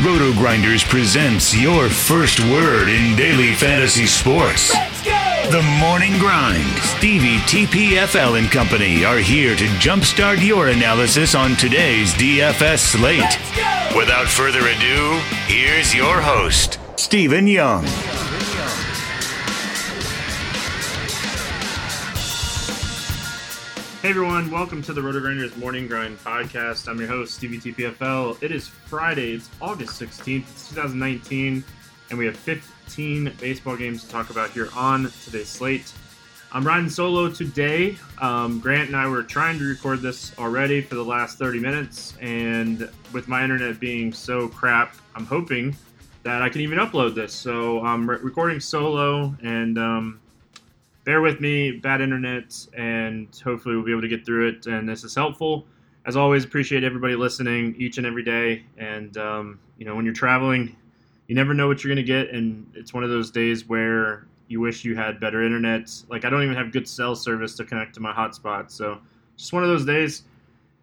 Roto-Grinders presents your first word in daily fantasy sports. Let's go! The Morning Grind. Stevie, TPFL and company are here to jumpstart your analysis on today's DFS slate. Let's go! Without further ado, here's your host, Stephen Young. Hey everyone, welcome to the Roto-Grinders Morning Grind podcast. I'm your host, Stevie TPFL. It is Friday, it's August 16th, it's 2019, and we have 15 baseball games to talk about here on today's slate. I'm riding solo today. Grant and I were trying to record this already for the last 30 minutes, and with my internet being so crap, I'm hoping that I can even upload this. So I'm recording solo, and bear with me, bad internet, and hopefully we'll be able to get through it, and this is helpful. As always, appreciate everybody listening each and every day, and when you're traveling, you never know what you're going to get, and it's one of those days where you wish you had better internet. Like, I don't even have good cell service to connect to my hotspot, so just one of those days.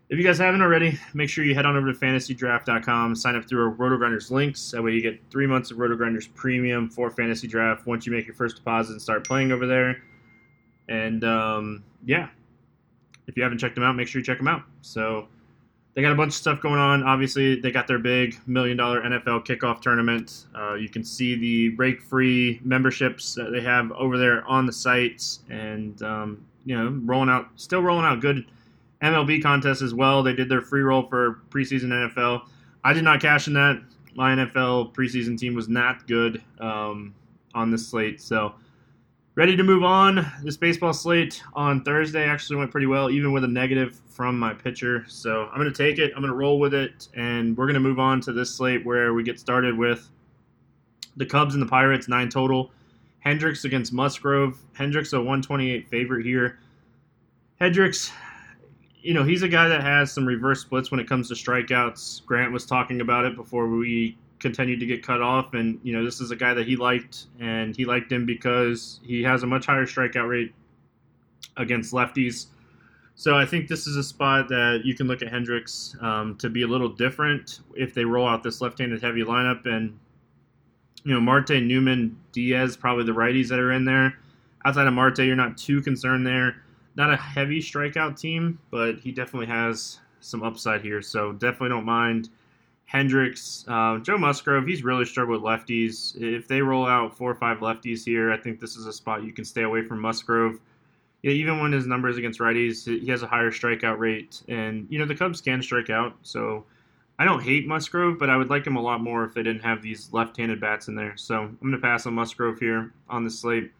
If you guys haven't already, make sure you head on over to fantasydraft.com, sign up through our Roto-Grinders links. That way you get 3 months of Roto-Grinders Premium for Fantasy Draft once you make your first deposit and start playing over there. And, if you haven't checked them out, make sure you check them out. So they got a bunch of stuff going on. Obviously, they got their big $1 million NFL kickoff tournament. You can see the rake-free memberships that they have over there on the sites, and, rolling out good MLB contest as well. They did their free roll for preseason NFL. I did not cash in that. My NFL preseason team was not good on this slate, so ready to move on. This baseball slate on Thursday actually went pretty well, even with a negative from my pitcher. So I'm going to take it. I'm going to roll with it, and we're going to move on to this slate where we get started with the Cubs and the Pirates, 9 total. Hendricks against Musgrove. Hendricks, a 128 favorite here. Hendricks, he's a guy that has some reverse splits when it comes to strikeouts. Grant was talking about it before we continued to get cut off, and this is a guy that he liked, and he liked him because he has a much higher strikeout rate against lefties. So I think this is a spot that you can look at Hendricks to be a little different if they roll out this left-handed heavy lineup, and Marte, Newman, Diaz, probably the righties that are in there. Outside of Marte, you're not too concerned there. Not a heavy strikeout team, but he definitely has some upside here, so definitely don't mind Hendricks. Joe Musgrove, he's really struggled with lefties. If they roll out 4 or 5 lefties here, I think this is a spot you can stay away from Musgrove. Yeah, even when his numbers against righties, he has a higher strikeout rate. And, the Cubs can strike out, so I don't hate Musgrove, but I would like him a lot more if they didn't have these left-handed bats in there. So I'm going to pass on Musgrove here on the slate.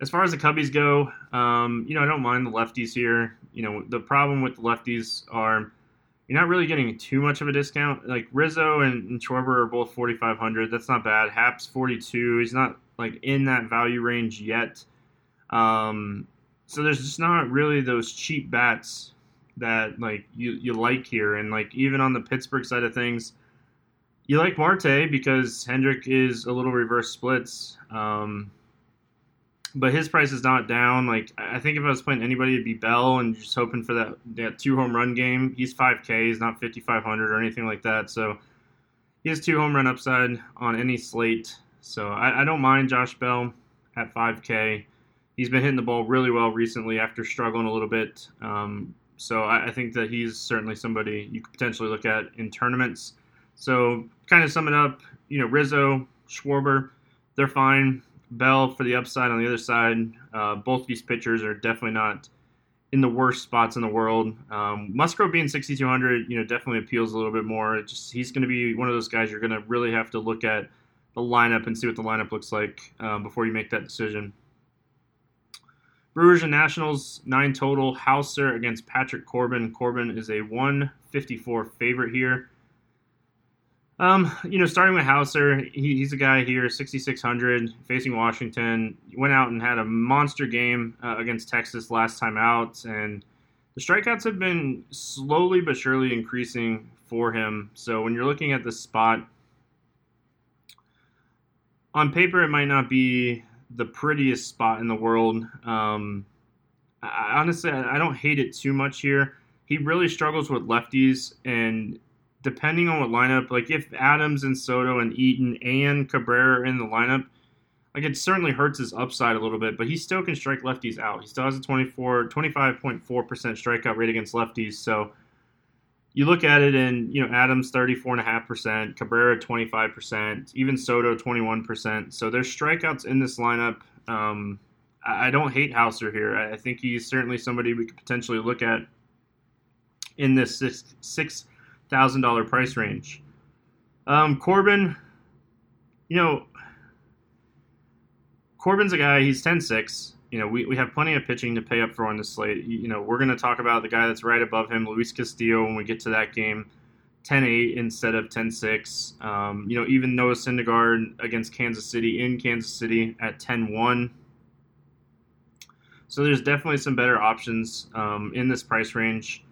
As far as the Cubbies go, I don't mind the lefties here. The problem with the lefties are you're not really getting too much of a discount. Like, Rizzo and Schwarber are both 4,500. That's not bad. Hap's 42. He's not, in that value range yet. So there's just not really those cheap bats that, you like here. And, even on the Pittsburgh side of things, you like Marte because Hendrick is a little reverse splits. But his price is not down. I think if I was playing anybody, it'd be Bell and just hoping for that 2-home run game. He's 5K. He's not 5,500 or anything like that. So he has 2-home run upside on any slate. So I don't mind Josh Bell at 5K. He's been hitting the ball really well recently after struggling a little bit. So I think that he's certainly somebody you could potentially look at in tournaments. So kind of sum it up, Rizzo, Schwarber, they're fine. Bell for the upside on the other side. Both of these pitchers are definitely not in the worst spots in the world. Musgrove being 6,200, definitely appeals a little bit more. He's going to be one of those guys you're going to really have to look at the lineup and see what the lineup looks like before you make that decision. Brewers and Nationals, 9 total. Houser against Patrick Corbin. Corbin is a 154 favorite here. Starting with Houser, he's a guy here, 6,600, facing Washington. Went out and had a monster game against Texas last time out, and the strikeouts have been slowly but surely increasing for him. So when you're looking at this spot, on paper it might not be the prettiest spot in the world. Honestly, I don't hate it too much here. He really struggles with lefties, and depending on what lineup, like if Adams and Soto and Eaton and Cabrera are in the lineup, like it certainly hurts his upside a little bit, but he still can strike lefties out. He still has a 25.4% strikeout rate against lefties. So you look at it and, you know, Adams 34.5%, Cabrera 25%, even Soto 21%. So there's strikeouts in this lineup. I don't hate Houser here. I think he's certainly somebody we could potentially look at in this $6,000 price range. Corbin, you know, Corbin's a guy, he's 10-6. You know, we have plenty of pitching to pay up for on this slate. You know, we're going to talk about the guy that's right above him, Luis Castillo, when we get to that game, 10-8 instead of 10-6. You know, even Noah Syndergaard against Kansas City in Kansas City at 10-1. So there's definitely some better options in this price range.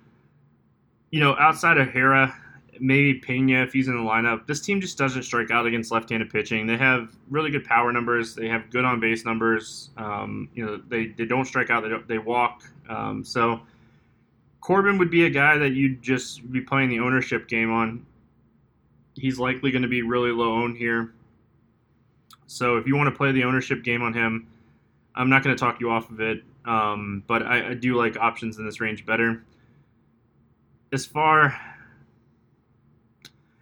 You know, outside of Hera, maybe Pena if he's in the lineup, this team just doesn't strike out against left-handed pitching. They have really good power numbers. They have good on-base numbers. You know, they don't strike out. They walk. So Corbin would be a guy that you'd just be playing the ownership game on. He's likely going to be really low-owned here. So if you want to play the ownership game on him, I'm not going to talk you off of it, but I do like options in this range better. As far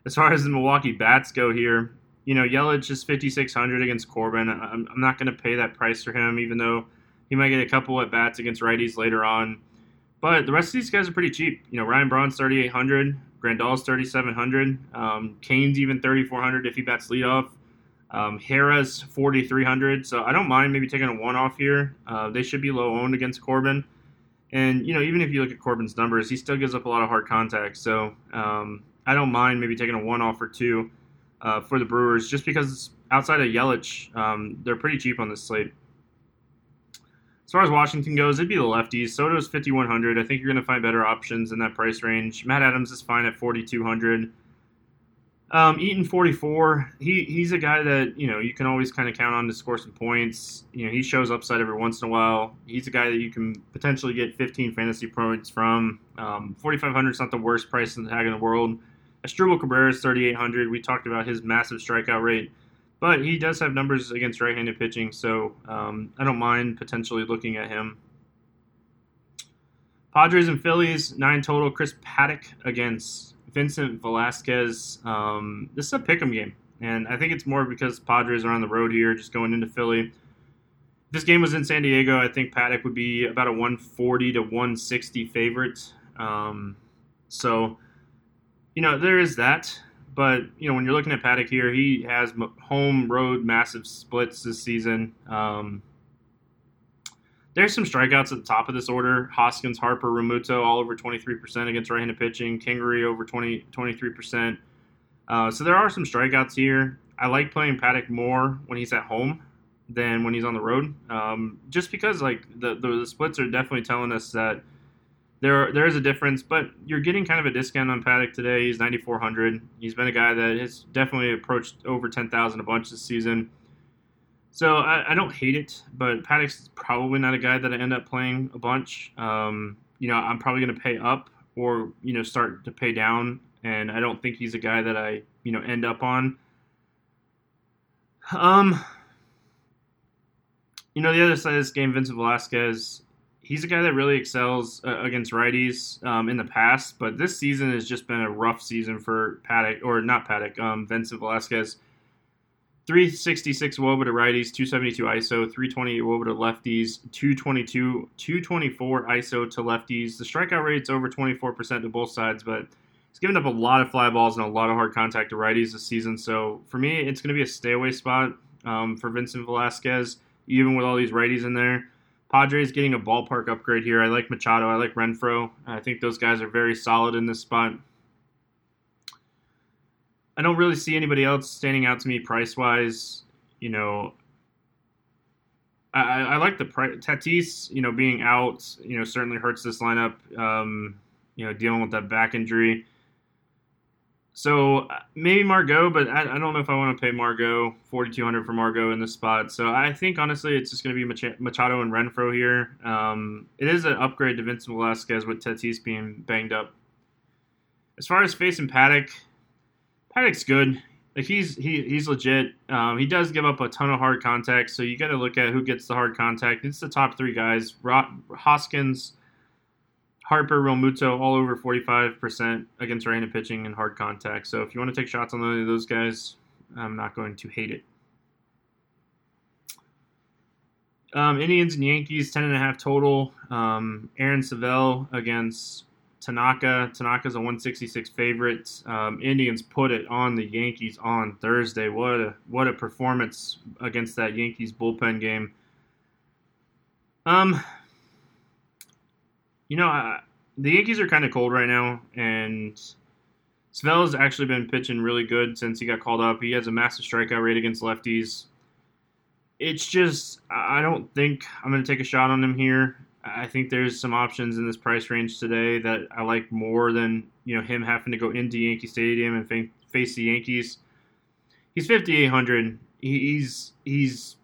as the Milwaukee bats go here, you know, Yelich is 5,600 against Corbin. I'm not going to pay that price for him, even though he might get a couple at bats against righties later on. But the rest of these guys are pretty cheap. You know, Ryan Braun's 3,800, Grandal's 3,700, Kane's even 3,400 if he bats leadoff. Hera's 4,300, so I don't mind maybe taking a one-off here. They should be low-owned against Corbin. And, you know, even if you look at Corbin's numbers, he still gives up a lot of hard contact. So I don't mind maybe taking a one-off or two for the Brewers just because outside of Yelich, they're pretty cheap on this slate. As far as Washington goes, it'd be the lefties. Soto's 5,100. I think you're going to find better options in that price range. Matt Adams is fine at 4,200. Eaton 44, he's a guy that, you know, you can always kind of count on to score some points. You know, he shows upside every once in a while. He's a guy that you can potentially get 15 fantasy points from. 4,500 is not the worst price in the tag in the world. Asdrúbal Cabrera is 3,800. We talked about his massive strikeout rate, but he does have numbers against right-handed pitching, so I don't mind potentially looking at him. Padres and Phillies, 9 total. Chris Paddack against Vincent Velasquez. This is a pick'em game, and I think it's more because Padres are on the road here, just going into Philly. If this game was in San Diego, I think Paddack would be about a 140 to 160 favorite. So, you know, there is that. But, you know, when you're looking at Paddack here, he has home road massive splits this season. There's some strikeouts at the top of this order. Hoskins, Harper, Realmuto all over 23% against right-handed pitching. Kingery over 23%. So there are some strikeouts here. I like playing Paddack more when he's at home than when he's on the road, just because like the splits are definitely telling us that there is a difference. But you're getting kind of a discount on Paddack today. He's 9,400. He's been a guy that has definitely approached over 10,000 a bunch this season. So I don't hate it, but Paddack's probably not a guy that I end up playing a bunch. You know, I'm probably going to pay up or, you know, start to pay down, and I don't think he's a guy that I, you know, end up on. You know, the other side of this game, Vincent Velasquez, he's a guy that really excels against righties in the past, but this season has just been a rough season for Vincent Velasquez. 366 wOBA to righties, 272 ISO, 328 wOBA to lefties, 224 ISO to lefties. The strikeout rate's over 24% to both sides, but he's given up a lot of fly balls and a lot of hard contact to righties this season. So for me, it's going to be a stay-away spot for Vincent Velasquez, even with all these righties in there. Padres getting a ballpark upgrade here. I like Machado. I like Renfro. I think those guys are very solid in this spot. I don't really see anybody else standing out to me price-wise. You know, I like the price. Tatis, you know, being out, you know, certainly hurts this lineup, you know, dealing with that back injury. So maybe Margot, but I don't know if I want to pay Margot, 4,200 for Margot in this spot. So I think, honestly, it's just going to be Machado and Renfro here. It is an upgrade to Vincent Velasquez with Tatis being banged up. As far as facing Paddack, Paddack's good. Like he's legit. He does give up a ton of hard contact, so you got to look at who gets the hard contact. It's the top three guys: Hoskins, Harper, Realmuto, all over 45% against right-handed pitching and hard contact. So if you want to take shots on any of those guys, I'm not going to hate it. Indians and Yankees, 10.5 total. Aaron Savelle against Tanaka. Tanaka's a 166 favorite. Indians put it on the Yankees on Thursday. What a performance against that Yankees bullpen game. The Yankees are kind of cold right now, and Savell's actually been pitching really good since he got called up. He has a massive strikeout rate against lefties. It's just, I don't think I'm going to take a shot on him here. I think there's some options in this price range today that I like more than, him having to go into Yankee Stadium and face the Yankees. He's 5,800. He's he's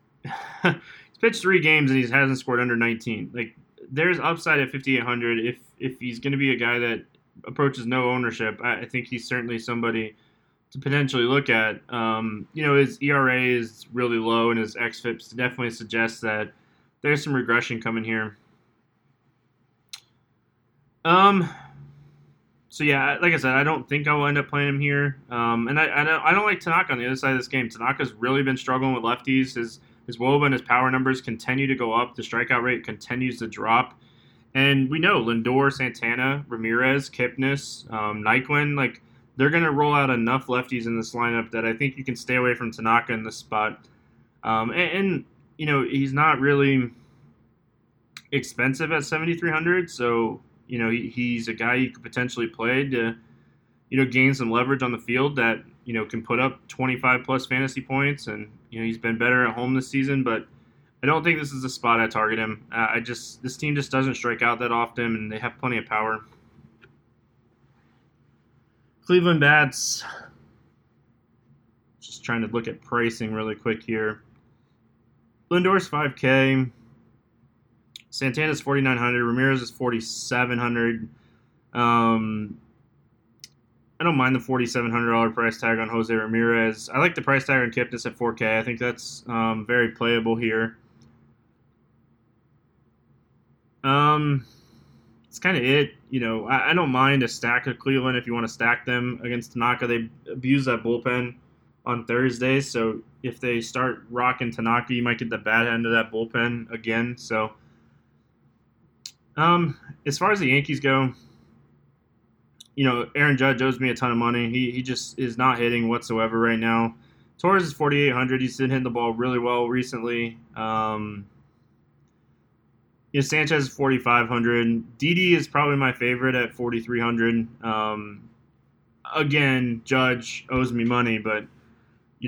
pitched 3 games and he hasn't scored under 19. Like, there's upside at 5,800 if he's going to be a guy that approaches no ownership. I think he's certainly somebody to potentially look at. His ERA is really low and his xFIP definitely suggests that there's some regression coming here. So yeah, like I said, I don't think I will end up playing him here. And I don't like Tanaka on the other side of this game. Tanaka's really been struggling with lefties. His WOBA and his power numbers continue to go up. The strikeout rate continues to drop. And we know Lindor, Santana, Ramirez, Kipnis, Nyquin, like, they're going to roll out enough lefties in this lineup that I think you can stay away from Tanaka in this spot. He's not really expensive at 7,300, so, he's a guy you could potentially play to, gain some leverage on the field that, can put up 25-plus fantasy points, and, he's been better at home this season, but I don't think this is the spot I target him. This team just doesn't strike out that often, and they have plenty of power. Cleveland bats, just trying to look at pricing really quick here. Lindor's 5K. Santana's 4,900. Ramirez is 4,700. I don't mind the $4,700 price tag on Jose Ramirez. I like the price tag on Kipnis at 4K. I think that's very playable here. It's kind of it. I don't mind a stack of Cleveland if you want to stack them against Tanaka. They abused that bullpen on Thursday, so if they start rocking Tanaka, you might get the bad end of that bullpen again. So, as far as the Yankees go, Aaron Judge owes me a ton of money. He just is not hitting whatsoever right now. Torres is 4,800. He's been hitting the ball really well recently. Sanchez is 4,500. Didi is probably my favorite at 4,300. Again, Judge owes me money, but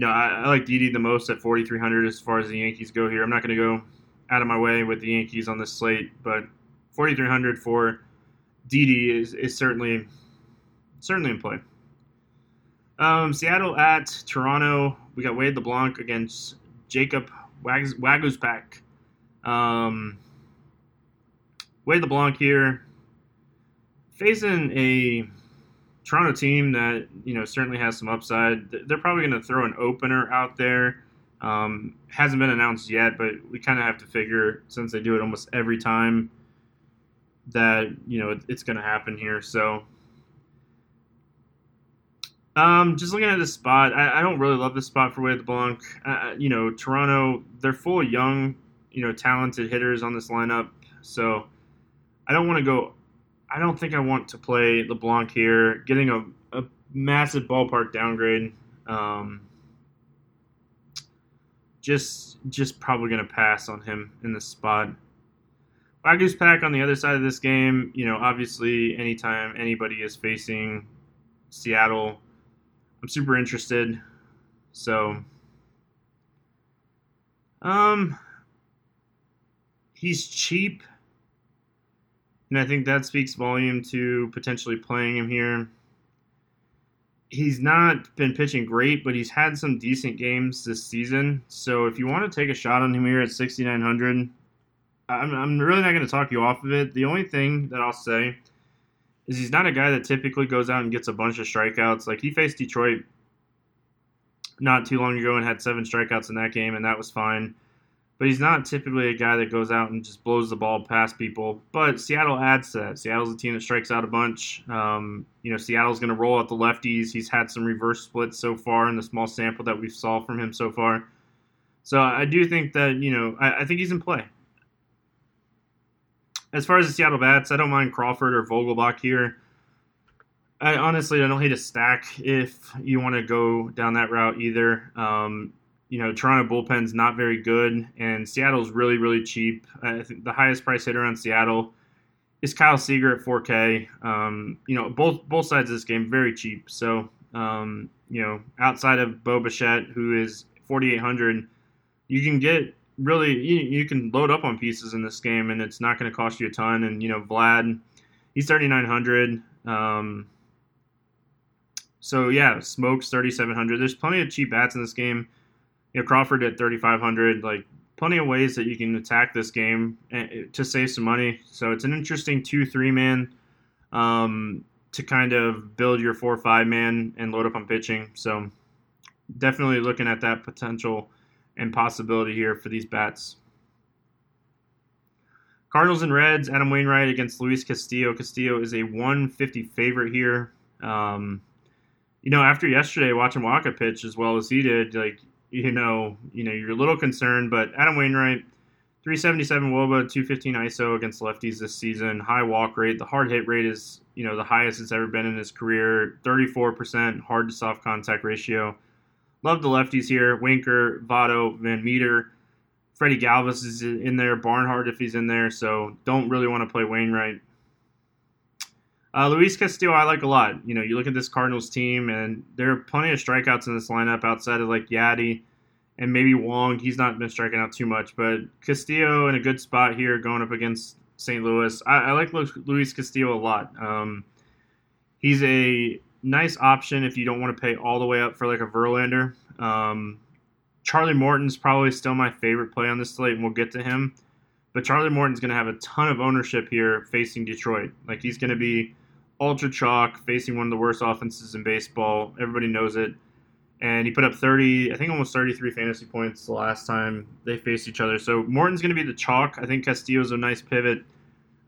I like Didi the most at 4,300 as far as the Yankees go here. I'm not going to go out of my way with the Yankees on this slate, but 4,300 for Didi is certainly in play. Seattle at Toronto. We got Wade LeBlanc against Jacob Waguspack. Wade LeBlanc here, facing a Toronto team that, certainly has some upside. They're probably going to throw an opener out there. Hasn't been announced yet, but we kind of have to figure, since they do it almost every time, that, it's going to happen here. So, just looking at this spot, I don't really love this spot for Wade LeBlanc. Toronto, they're full of young, talented hitters on this lineup. So I don't want to go – I don't think I want to play LeBlanc here, getting a massive ballpark downgrade. Just probably going to pass on him in this spot. Waguspack on the other side of this game, obviously anytime anybody is facing Seattle, I'm super interested. So he's cheap. And I think that speaks volume to potentially playing him here. He's not been pitching great, but he's had some decent games this season. So if you want to take a shot on him here at 6,900, I'm really not going to talk you off of it. The only thing that I'll say is he's not a guy that typically goes out and gets a bunch of strikeouts. Like, he faced Detroit not too long ago and had 7 strikeouts in that game, and that was fine. But he's not typically a guy that goes out and just blows the ball past people. But Seattle adds to that. Seattle's a team that strikes out a bunch. Seattle's going to roll out the lefties. He's had some reverse splits so far in the small sample that we've saw from him so far. So I do think that, I think he's in play. As far as the Seattle bats, I don't mind Crawford or Vogelbach here. I don't hate a stack if you want to go down that route either. Toronto bullpen's not very good, and Seattle's really, really cheap. I think the highest price hitter on Seattle is Kyle Seager at $4,000. Both sides of this game very cheap. So, outside of Bo Bichette, who is $4,800, you can get really you can load up on pieces in this game, and it's not going to cost you a ton. And Vlad, he's $3,900. Smokes $3,700. There's plenty of cheap bats in this game. Crawford at $3,500, like plenty of ways that you can attack this game to save some money. So it's an interesting 2-3 man to kind of build your 4-5 man and load up on pitching. So definitely looking at that potential and possibility here for these bats. Cardinals and Reds, Adam Wainwright against Luis Castillo. Castillo is a 150 favorite here. After yesterday watching Waka pitch as well as he did, you're a little concerned, but Adam Wainwright, 377 WOBA, 215 ISO against lefties this season, high walk rate. The hard hit rate is, the highest it's ever been in his career, 34% hard to soft contact ratio. Love the lefties here. Winker, Votto, Van Meter, Freddie Galvis is in there, Barnhart if he's in there, so don't really want to play Wainwright. Luis Castillo I like a lot. You look at this Cardinals team, and there are plenty of strikeouts in this lineup outside of, Yadi and maybe Wong. He's not been striking out too much, but Castillo in a good spot here going up against St. Louis. I like Luis Castillo a lot. He's a nice option if you don't want to pay all the way up for, a Verlander. Charlie Morton's probably still my favorite play on this slate, and we'll get to him. But Charlie Morton's going to have a ton of ownership here facing Detroit. He's going to be ultra chalk, facing one of the worst offenses in baseball. Everybody knows it. And he put up almost 33 fantasy points the last time they faced each other. So Morton's going to be the chalk. I think Castillo's a nice pivot.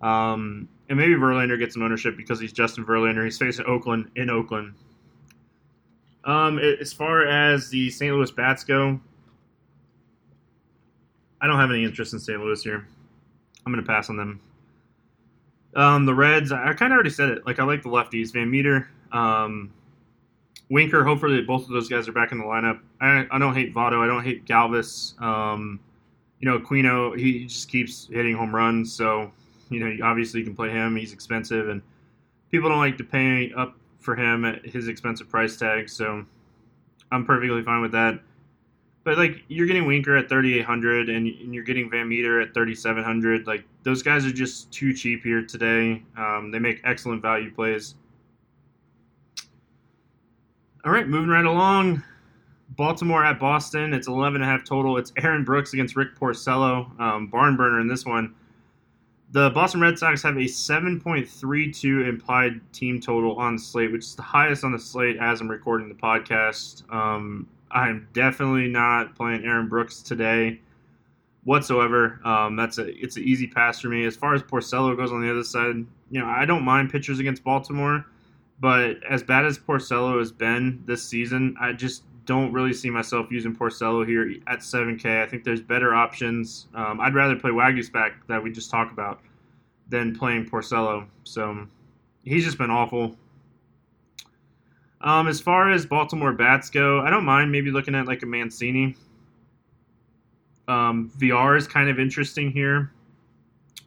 And maybe Verlander gets some ownership because he's Justin Verlander. He's facing Oakland in Oakland. As far as the St. Louis bats go, I don't have any interest in St. Louis here. I'm going to pass on them. The Reds, I kind of already said it. I like the lefties. Van Meter, Winker, hopefully both of those guys are back in the lineup. I don't hate Votto. I don't hate Galvis. Aquino, he just keeps hitting home runs. So, obviously you can play him. He's expensive. And people don't like to pay up for him at his expensive price tag. So I'm perfectly fine with that. But, you're getting Winker at $3,800 and you're getting Van Meter at $3,700. Those guys are just too cheap here today. They make excellent value plays. All right, moving right along. Baltimore at Boston. It's 11.5 total. It's Aaron Brooks against Rick Porcello. Barn burner in this one. The Boston Red Sox have a 7.32 implied team total on the slate, which is the highest on the slate as I'm recording the podcast. I'm definitely not playing Aaron Brooks today whatsoever. It's an easy pass for me. As far as Porcello goes on the other side, I don't mind pitchers against Baltimore, but as bad as Porcello has been this season, I just don't really see myself using Porcello here at $7,000. I think there's better options. I'd rather play Waguspack that we just talked about than playing Porcello. So he's just been awful. As far as Baltimore bats go, I don't mind maybe looking at a Mancini. VR is kind of interesting here.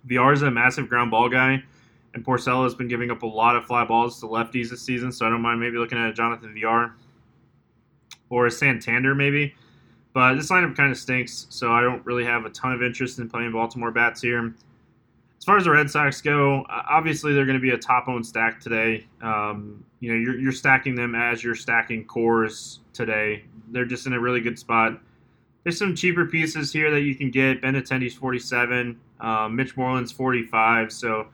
VR is a massive ground ball guy, and Porcello has been giving up a lot of fly balls to lefties this season, so I don't mind maybe looking at a Jonathan VR or a Santander maybe. But this lineup kind of stinks, so I don't really have a ton of interest in playing Baltimore bats here. As far as the Red Sox go, obviously they're going to be a top-owned stack today. You're stacking them as you're stacking cores today. They're just in a really good spot. There's some cheaper pieces here that you can get. Ben Attendee's $47, Mitch Moreland's $45. So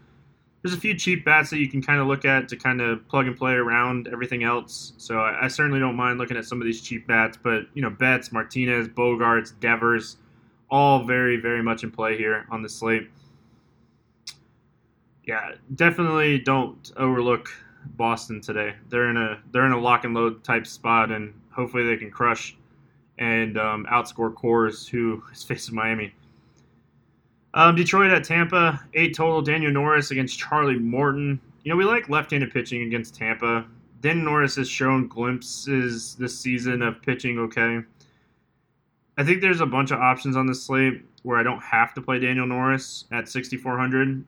there's a few cheap bats that you can kind of look at to kind of plug and play around everything else. So I certainly don't mind looking at some of these cheap bats, but, you know, Betts, Martinez, Bogarts, Devers, all very, very much in play here on the slate. Yeah, definitely don't overlook Boston today. They're in a lock and load type spot, and hopefully they can crush and outscore Coors, who is facing Miami. Detroit at Tampa, 8 total. Daniel Norris against Charlie Morton. You know, we like left-handed pitching against Tampa. Daniel Norris has shown glimpses this season of pitching okay. I think there's a bunch of options on this slate where I don't have to play Daniel Norris at 6,400.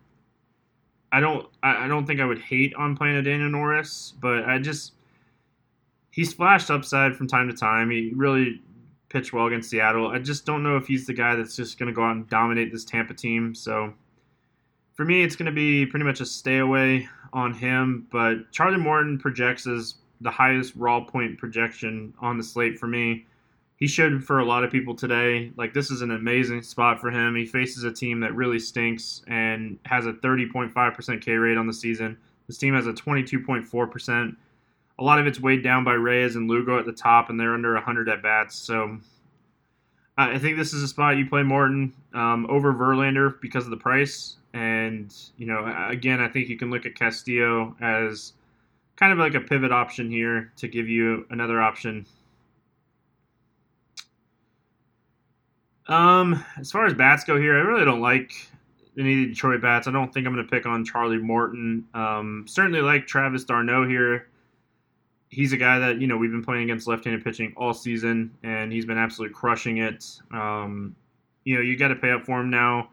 I don't think I would hate on playing a Daniel Norris, but he splashed upside from time to time. He really pitched well against Seattle. I just don't know if he's the guy that's just going to go out and dominate this Tampa team. So for me, it's going to be pretty much a stay away on him, but Charlie Morton projects as the highest raw point projection on the slate for me. He should for a lot of people today. Like, this is an amazing spot for him. He faces a team that really stinks and has a 30.5% K rate on the season. This team has a 22.4%. A lot of it's weighed down by Reyes and Lugo at the top, and they're under 100 at-bats. So I think this is a spot you play Morton over Verlander because of the price. And, you know, again, I think you can look at Castillo as kind of like a pivot option here to give you another option. As far as bats go here, I really don't like any of the Detroit bats. I don't think I'm going to pick on Charlie Morton. Certainly like Travis d'Arnaud here. He's a guy that, you know, we've been playing against left-handed pitching all season, and he's been absolutely crushing it. You know, you got to pay up for him now.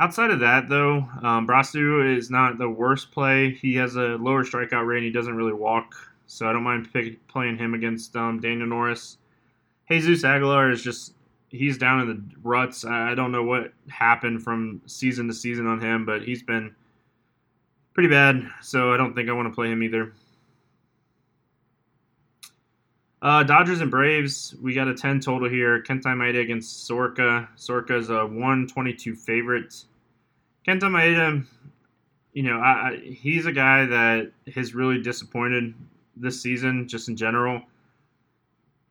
Outside of that, though, Brasu is not the worst play. He has a lower strikeout rate, and he doesn't really walk, so I don't mind playing him against Daniel Norris. Jesus Aguilar is just, he's down in the ruts. I don't know what happened from season to season on him, but he's been pretty bad, so I don't think I want to play him either. Dodgers and Braves, we got a 10 total here. Kenta Maeda against Soroka. Soroka is a 122 favorite. Kenta Maeda, you know, he's a guy that has really disappointed this season just in general.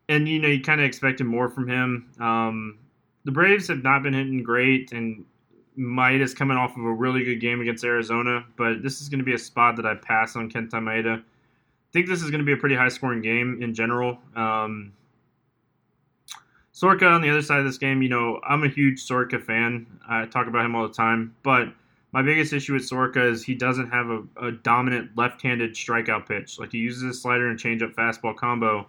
And, you know, you kind of expected more from him. The Braves have not been hitting great, and Maeda's coming off of a really good game against Arizona. But this is going to be a spot that I pass on Kenta Maeda. I think this is going to be a pretty high-scoring game in general. Soroka on the other side of this game, you know, I'm a huge Soroka fan. I talk about him all the time. But my biggest issue with Soroka is he doesn't have a dominant left-handed strikeout pitch. Like, he uses a slider and change-up fastball combo.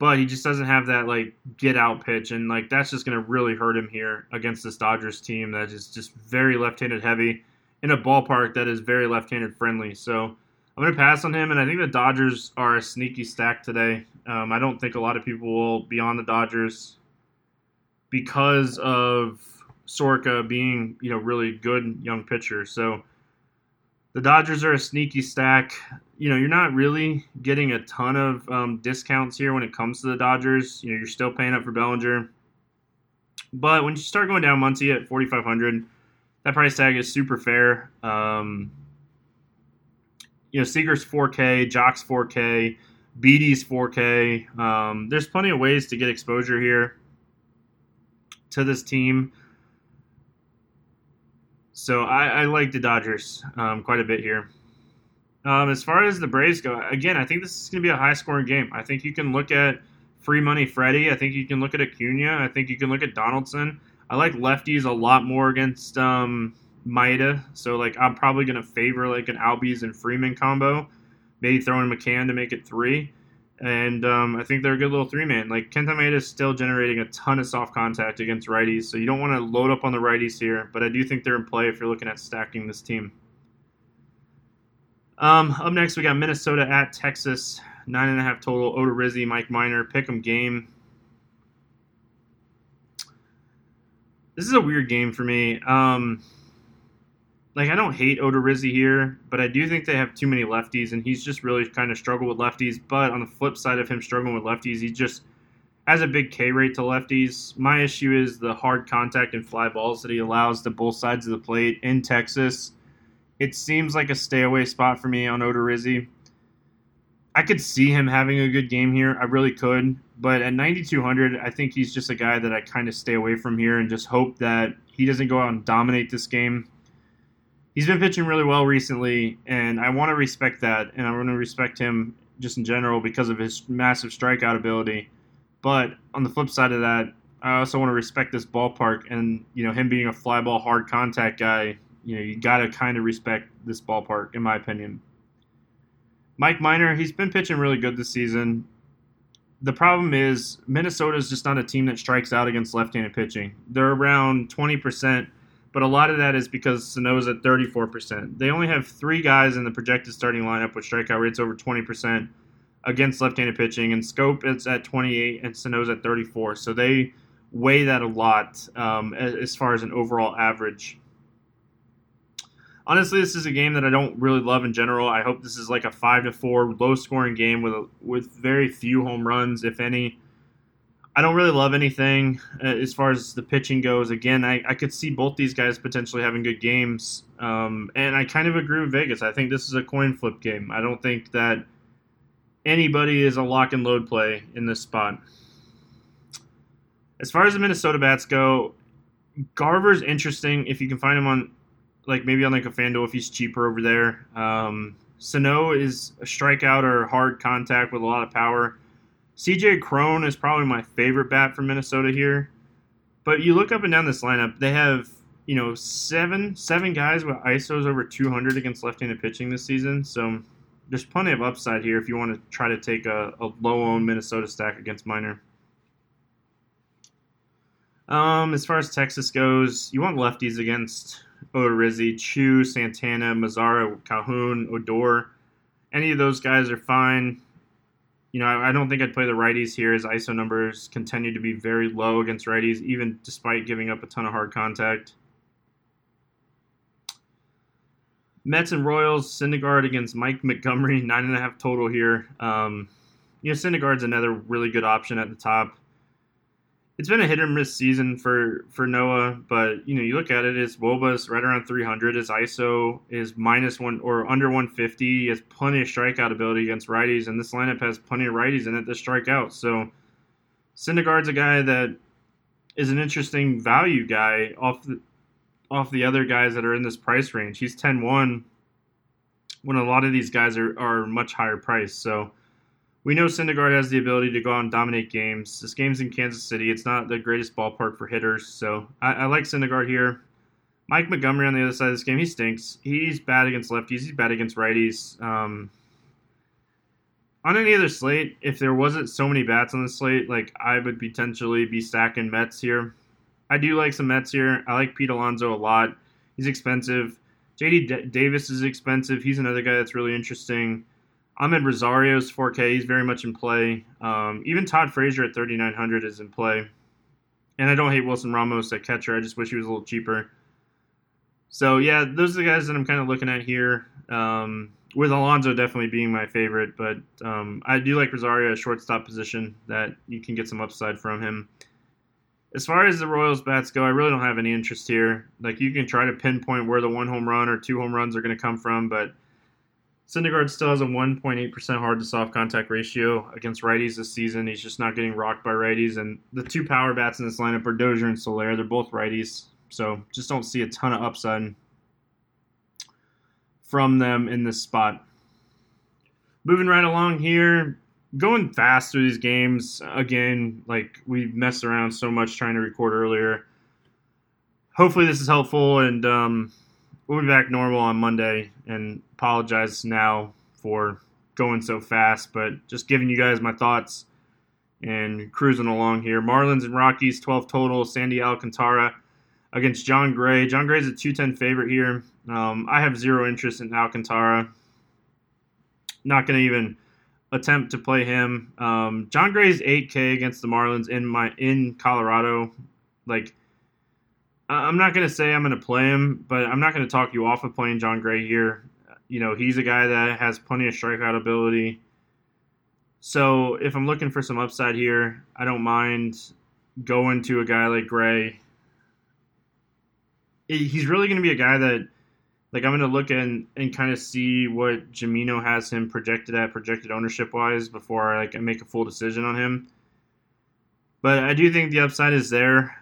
But he just doesn't have that, like, get-out pitch, and, like, that's just going to really hurt him here against this Dodgers team that is just very left-handed heavy in a ballpark that is very left-handed friendly. So I'm going to pass on him, and I think the Dodgers are a sneaky stack today. I don't think a lot of people will be on the Dodgers because of Soroka being, you know, really good young pitcher. So the Dodgers are a sneaky stack. You know, you're not really getting a ton of discounts here when it comes to the Dodgers. You know, you're still paying up for Bellinger. But when you start going down Muncy at 4,500, that price tag is super fair. You know, Seager's 4K, Jock's 4K, Beatty's 4K. There's plenty of ways to get exposure here to this team. So I like the Dodgers quite a bit here. As far as the Braves go, again, I think this is going to be a high-scoring game. I think you can look at free money Freddie. I think you can look at Acuna. I think you can look at Donaldson. I like lefties a lot more against Maeda. So, like, I'm probably going to favor, like, an Albies and Freeman combo. Maybe throw in McCann to make it 3. And I think they're a good little three-man. Like, Kenta Maeda is still generating a ton of soft contact against righties, so you don't want to load up on the righties here. But I do think they're in play if you're looking at stacking this team. Up next, we got Minnesota at Texas. 9.5 total. Oda Rizzi, Mike Minor, pick'em game. This is a weird game for me. Like, I don't hate Oda Rizzi here, but I do think they have too many lefties, and he's just really kind of struggled with lefties. But on the flip side of him struggling with lefties, he just has a big K rate to lefties. My issue is the hard contact and fly balls that he allows to both sides of the plate in Texas. It seems like a stay away spot for me on Odorizzi. I could see him having a good game here. I really could. But at 9,200, I think he's just a guy that I kind of stay away from here and just hope that he doesn't go out and dominate this game. He's been pitching really well recently, and I want to respect that, and I want to respect him just in general because of his massive strikeout ability. But on the flip side of that, I also want to respect this ballpark and, you know, him being a fly ball hard contact guy. You know, you got to kind of respect this ballpark, in my opinion. Mike Minor, he's been pitching really good this season. The problem is Minnesota's just not a team that strikes out against left-handed pitching. They're around 20%, but a lot of that is because Sano's at 34%. They only have three guys in the projected starting lineup with strikeout rates over 20% against left-handed pitching, and Scope is at 28% and Sano's at 34%. So they weigh that a lot as far as an overall average. Honestly, this is a game that I don't really love in general. I hope this is like a 5-4 low-scoring game with very few home runs, if any. I don't really love anything as far as the pitching goes. Again, I could see both these guys potentially having good games, and I kind of agree with Vegas. I think this is a coin flip game. I don't think that anybody is a lock and load play in this spot. As far as the Minnesota bats go, Garver's interesting if you can find him on, like maybe on like a FanDuel if he's cheaper over there. Sano is a strikeout or hard contact with a lot of power. CJ Cron is probably my favorite bat from Minnesota here. But you look up and down this lineup, they have, you know, seven guys with ISOs over 200 against left-handed pitching this season. So there's plenty of upside here if you want to try to take a low-owned Minnesota stack against Minor. As far as Texas goes, you want lefties against Odorizzi, Chu, Santana, Mazzara, Calhoun, Odor. Any of those guys are fine. You know, I don't think I'd play the righties here as ISO numbers continue to be very low against righties, even despite giving up a ton of hard contact. Mets and Royals, Syndergaard against Mike Montgomery, 9.5 total here. You know, Syndergaard's another really good option at the top. It's been a hit or miss season for Noah, but you know, you look at it, his WOBA is right around 300, his ISO is -1 or under 150. He has plenty of strikeout ability against righties, and this lineup has plenty of righties in it that strike out. So Syndergaard's a guy that is an interesting value guy off the other guys that are in this price range. He's 10-1 when a lot of these guys are much higher priced. So we know Syndergaard has the ability to go out and dominate games. This game's in Kansas City. It's not the greatest ballpark for hitters, so I like Syndergaard here. Mike Montgomery on the other side of this game, he stinks. He's bad against lefties. He's bad against righties. On any other slate, if there wasn't so many bats on the slate, like I would potentially be stacking Mets here. I do like some Mets here. I like Pete Alonso a lot. He's expensive. J.D. Davis is expensive. He's another guy that's really interesting. Ahmed Rosario's 4K. He's very much in play. Even Todd Frazier at 3,900 is in play. And I don't hate Wilson Ramos at catcher. I just wish he was a little cheaper. So, yeah, those are the guys that I'm kind of looking at here, with Alonso definitely being my favorite. But I do like Rosario at shortstop position that you can get some upside from him. As far as the Royals bats go, I really don't have any interest here. Like, you can try to pinpoint where the one home run or two home runs are going to come from, but Syndergaard still has a 1.8% hard-to-soft contact ratio against righties this season. He's just not getting rocked by righties. And the two power bats in this lineup are Dozier and Soler. They're both righties, so just don't see a ton of upside from them in this spot. Moving right along here, going fast through these games. Again, like we messed around so much trying to record earlier. Hopefully this is helpful, and we'll be back normal on Monday, and apologize now for going so fast, but just giving you guys my thoughts and cruising along here. Marlins and Rockies, 12 total. Sandy Alcantara against John Gray. John Gray's a 210 favorite here. I have zero interest in Alcantara. Not going to even attempt to play him. John Gray's 8K against the Marlins in Colorado. Like, I'm not going to say I'm going to play him, but I'm not going to talk you off of playing John Gray here. You know, he's a guy that has plenty of strikeout ability. So if I'm looking for some upside here, I don't mind going to a guy like Gray. He's really going to be a guy that Like, I'm going to look and kind of see what Jimeno has him projected at, projected ownership-wise, before I make a full decision on him. But I do think the upside is there.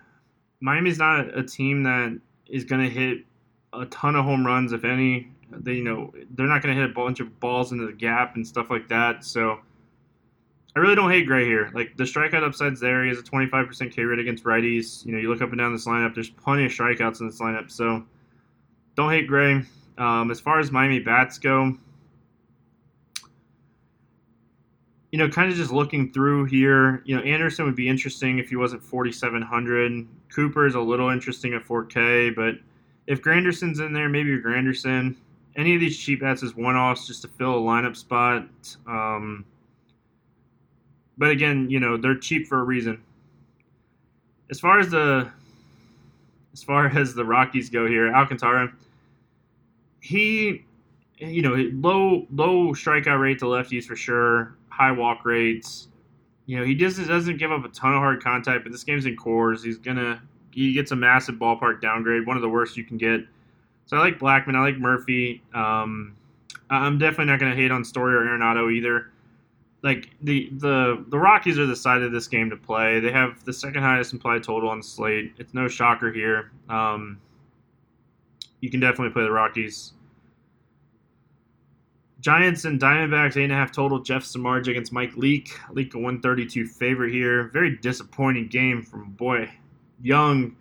Miami's not a team that is going to hit a ton of home runs, if any. They, you know, they're not going to hit a bunch of balls into the gap and stuff like that. So I really don't hate Gray here. Like, the strikeout upside's there. He has a 25% K rate against righties. You know, you look up and down this lineup, there's plenty of strikeouts in this lineup, so... don't hate Gray. As far as Miami bats go, you know, kind of just looking through here, you know, Anderson would be interesting if he wasn't 4,700. Cooper's a little interesting at 4K, but if Granderson's in there, maybe Granderson. Any of these cheap bats is one-offs just to fill a lineup spot. But again, you know, they're cheap for a reason. As far as the Rockies go here, Alcantara, he, you know, low strikeout rate to lefties for sure, high walk rates. You know, he just doesn't give up a ton of hard contact, but this game's in Coors. He gets a massive ballpark downgrade, one of the worst you can get. So I like Blackmon, I like Murphy. I'm definitely not going to hate on Story or Arenado either. Like, the Rockies are the side of this game to play. They have the second highest implied total on the slate. It's no shocker here. You can definitely play the Rockies. Giants and Diamondbacks, 8.5 total. Jeff Samardzija against Mike Leake. Leake a 132 favorite here. Very disappointing game from boy Young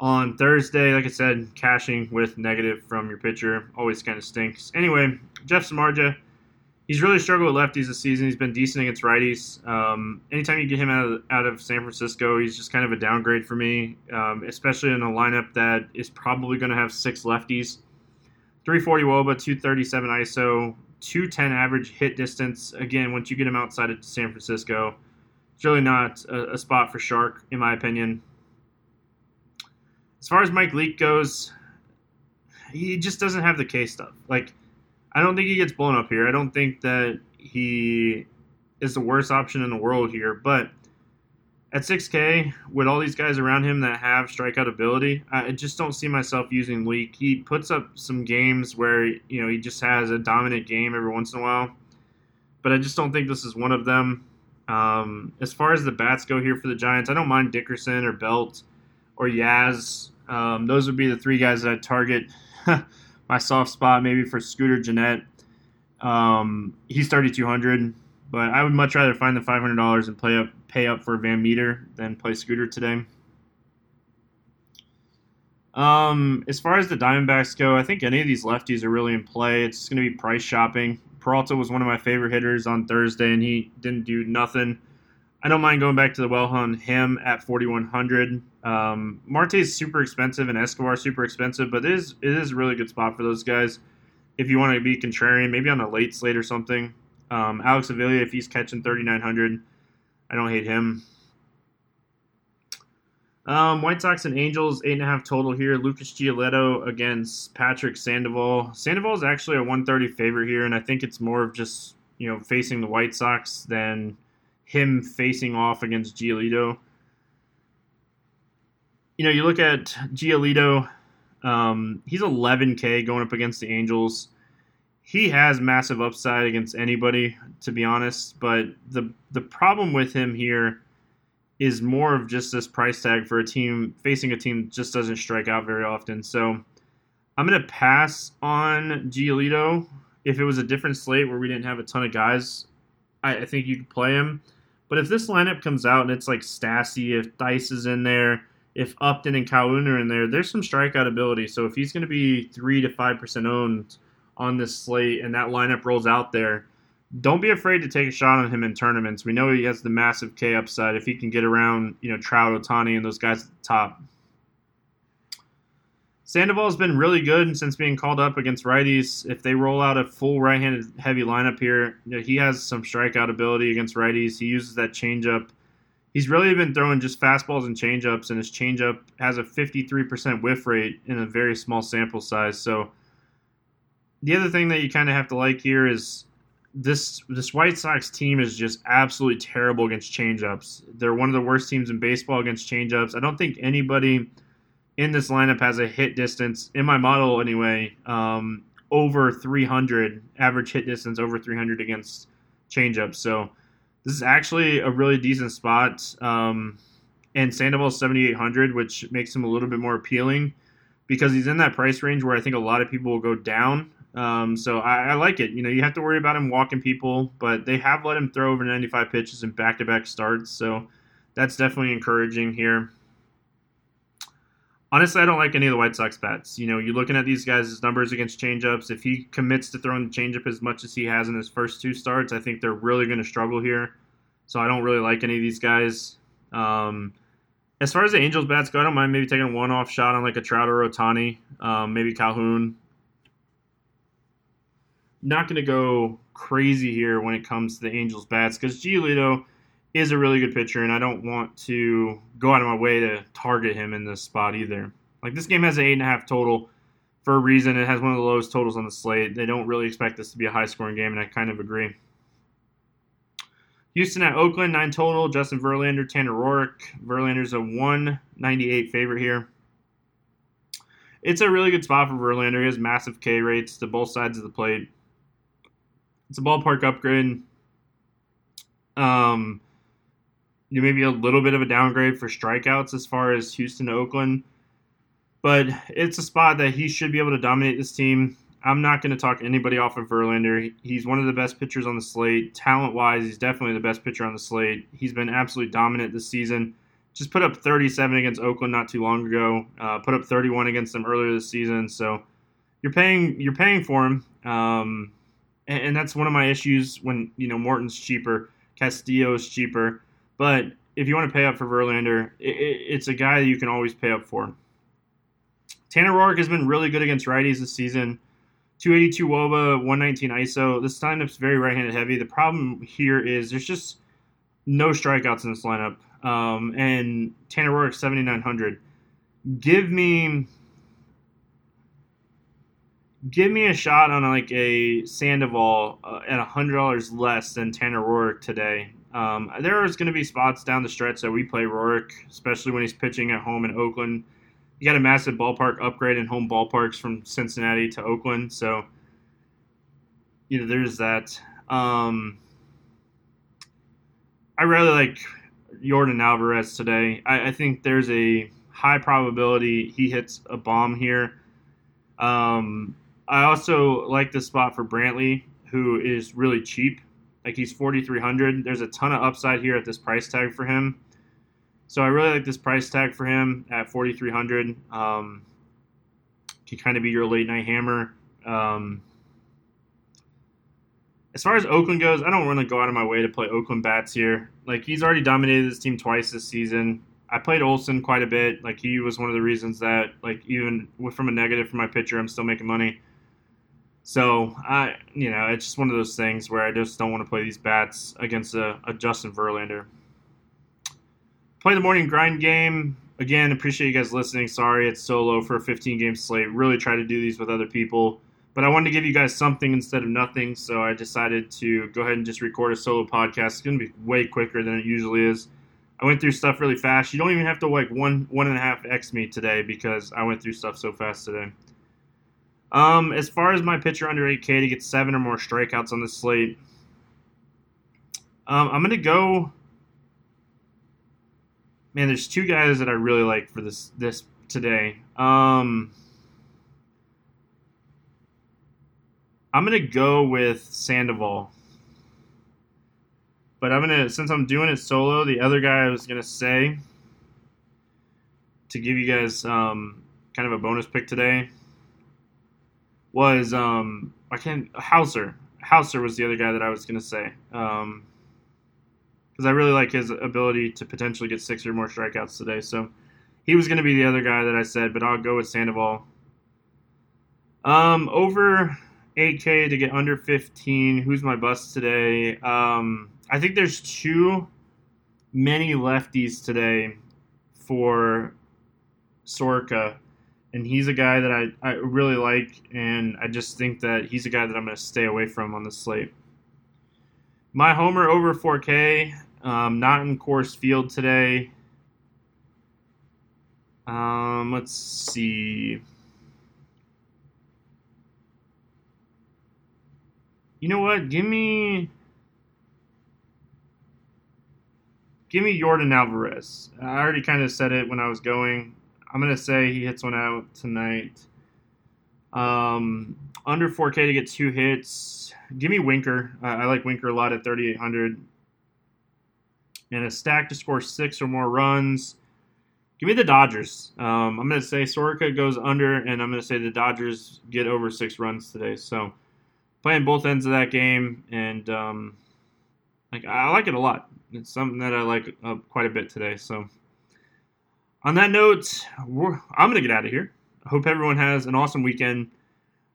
on Thursday. Like I said, cashing with negative from your pitcher always kind of stinks. Anyway, Jeff Samardzija. He's really struggled with lefties this season. He's been decent against righties. Anytime you get him out of San Francisco, he's just kind of a downgrade for me, especially in a lineup that is probably going to have six lefties. 340 WOBA, 237 ISO, 210 average hit distance. Again, once you get him outside of San Francisco, it's really not a spot for Shark, in my opinion. As far as Mike Leake goes, he just doesn't have the K stuff. Like, I don't think he gets blown up here. I don't think that he is the worst option in the world here. But at 6K, with all these guys around him that have strikeout ability, I just don't see myself using Leake. He puts up some games where, you know, he just has a dominant game every once in a while. But I just don't think this is one of them. As far as the bats go here for the Giants, I don't mind Dickerson or Belt or Yaz. Those would be the three guys that I'd target. My soft spot maybe for Scooter Gennett. He's 3,200, but I would much rather find the $500 and pay up for Van Meter than play Scooter today. As far as the Diamondbacks go, I think any of these lefties are really in play. It's just going to be price shopping. Peralta was one of my favorite hitters on Thursday, and he didn't do nothing. I don't mind going back to the well on him at 4,100. Marte is super expensive and Escobar super expensive, but it is a really good spot for those guys if you want to be contrarian, maybe on a late slate or something. Alex Avila, if he's catching 3,900, I don't hate him. White Sox and Angels, 8.5 total here. Lucas Giolito against Patrick Sandoval. Sandoval is actually a 130 favorite here, and I think it's more of just, you know, facing the White Sox than him facing off against Giolito. You know, you look at Giolito, he's 11K going up against the Angels. He has massive upside against anybody, to be honest, but the problem with him here is more of just this price tag for a team, facing a team that just doesn't strike out very often. So I'm going to pass on Giolito. If it was a different slate where we didn't have a ton of guys, I think you could play him. But if this lineup comes out and it's like Stassi, if Dice is in there, if Upton and Calhoun are in there, there's some strikeout ability. So if he's going to be 3 to 5% owned on this slate and that lineup rolls out there, don't be afraid to take a shot on him in tournaments. We know he has the massive K upside if he can get around, you know, Trout, Ohtani, and those guys at the top. Sandoval's been really good since being called up against righties. If they roll out a full right-handed heavy lineup here, you know, he has some strikeout ability against righties. He uses that changeup. He's really been throwing just fastballs and changeups, and his changeup has a 53% whiff rate in a very small sample size. So the other thing that you kind of have to like here is this White Sox team is just absolutely terrible against changeups. They're one of the worst teams in baseball against changeups. I don't think anybody in this lineup has a hit distance, in my model anyway, over 300, average hit distance over 300 against changeups. So this is actually a really decent spot. And Sandoval's 7,800, which makes him a little bit more appealing because he's in that price range where I think a lot of people will go down. So I like it. You know, you have to worry about him walking people, but they have let him throw over 95 pitches in back-to-back starts. So that's definitely encouraging here. Honestly, I don't like any of the White Sox bats. You know, you're looking at these guys' numbers against changeups. If he commits to throwing the changeup as much as he has in his first two starts, I think they're really going to struggle here. So I don't really like any of these guys. As far as the Angels bats go, I don't mind maybe taking a one-off shot on like a Trout or Ohtani, maybe Calhoun. Not going to go crazy here when it comes to the Angels bats because Giolito is a really good pitcher, and I don't want to go out of my way to target him in this spot either. Like, this game has an 8.5 total for a reason. It has one of the lowest totals on the slate. They don't really expect this to be a high-scoring game, and I kind of agree. Houston at Oakland, 9 total. Justin Verlander, Tanner Roark. Verlander's a 198 favorite here. It's a really good spot for Verlander. He has massive K rates to both sides of the plate. It's a ballpark upgrade. Maybe a little bit of a downgrade for strikeouts as far as Houston to Oakland. But it's a spot that he should be able to dominate this team. I'm not going to talk anybody off of Verlander. He's one of the best pitchers on the slate. Talent-wise, he's definitely the best pitcher on the slate. He's been absolutely dominant this season. Just put up 37 against Oakland not too long ago. Put up 31 against them earlier this season. So you're paying for him. And that's one of my issues when, you know, Morton's cheaper, Castillo's cheaper. But if you want to pay up for Verlander, it's a guy that you can always pay up for. Tanner Roark has been really good against righties this season. 282 WOBA, 119 ISO. This lineup's very right-handed heavy. The problem here is there's just no strikeouts in this lineup. And Tanner Roark, 7,900. Give me a shot on like a Sandoval at $100 less than Tanner Roark today. There is going to be spots down the stretch that we play Roark, especially when he's pitching at home in Oakland. You got a massive ballpark upgrade in home ballparks from Cincinnati to Oakland, so you know there's that. I really like Yordan Alvarez today. I think there's a high probability he hits a bomb here. I also like this spot for Brantley, who is really cheap. Like, he's 4,300. There's a ton of upside here at this price tag for him. So I really like this price tag for him at 4,300. Can kind of be your late-night hammer. As far as Oakland goes, I don't want to go out of my way to play Oakland bats here. Like, he's already dominated this team twice this season. I played Olsen quite a bit. Like, he was one of the reasons that, like, even from a negative for my pitcher, I'm still making money. So, it's just one of those things where I just don't want to play these bats against a Justin Verlander. Play the morning grind game. Again, appreciate you guys listening. Sorry it's so low for a 15-game slate. Really try to do these with other people. But I wanted to give you guys something instead of nothing, so I decided to go ahead and just record a solo podcast. It's going to be way quicker than it usually is. I went through stuff really fast. You don't even have to, like, one and a half X me today because I went through stuff so fast today. As far as my pitcher under 8K to get 7 or more strikeouts on the slate, I'm going to go – man, there's two guys that I really like for this today. I'm going to go with Sandoval. But I'm going to – since I'm doing it solo, the other guy I was going to say to give you guys kind of a bonus pick today – was Houser. Houser was the other guy that I was going to say. Because I really like his ability to potentially get 6 or more strikeouts today. So he was going to be the other guy that I said, but I'll go with Sandoval. Over 8K to get under 15. Who's my bust today? I think there's too many lefties today for Soroka. And he's a guy that I really like, and I just think that he's a guy that I'm going to stay away from on the slate. My homer over 4K, not in Coors Field today. Let's see. You know what? Give me Yordan Alvarez. I already kind of said it when I was going. I'm going to say he hits one out tonight. Under 4K to get two hits. Give me Winker. I like Winker a lot at 3,800. And a stack to score 6 or more runs. Give me the Dodgers. I'm going to say Soroka goes under, and I'm going to say the Dodgers get over 6 runs today. So playing both ends of that game, and I like it a lot. It's something that I like quite a bit today. So on that note, I'm going to get out of here. I hope everyone has an awesome weekend.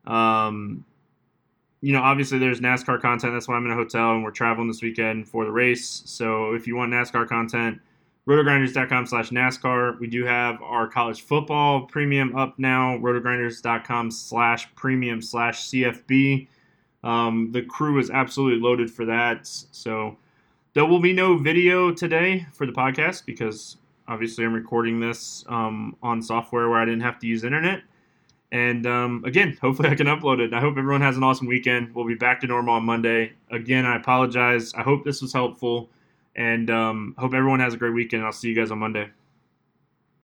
Obviously there's NASCAR content. That's why I'm in a hotel, and we're traveling this weekend for the race. So if you want NASCAR content, rotogrinders.com/NASCAR. We do have our college football premium up now, rotogrinders.com/premium/CFB. The crew is absolutely loaded for that. So there will be no video today for the podcast because obviously I'm recording this on software where I didn't have to use internet. And again, hopefully I can upload it. I hope everyone has an awesome weekend. We'll be back to normal on Monday. Again, I apologize. I hope this was helpful. And hope everyone has a great weekend. I'll see you guys on Monday.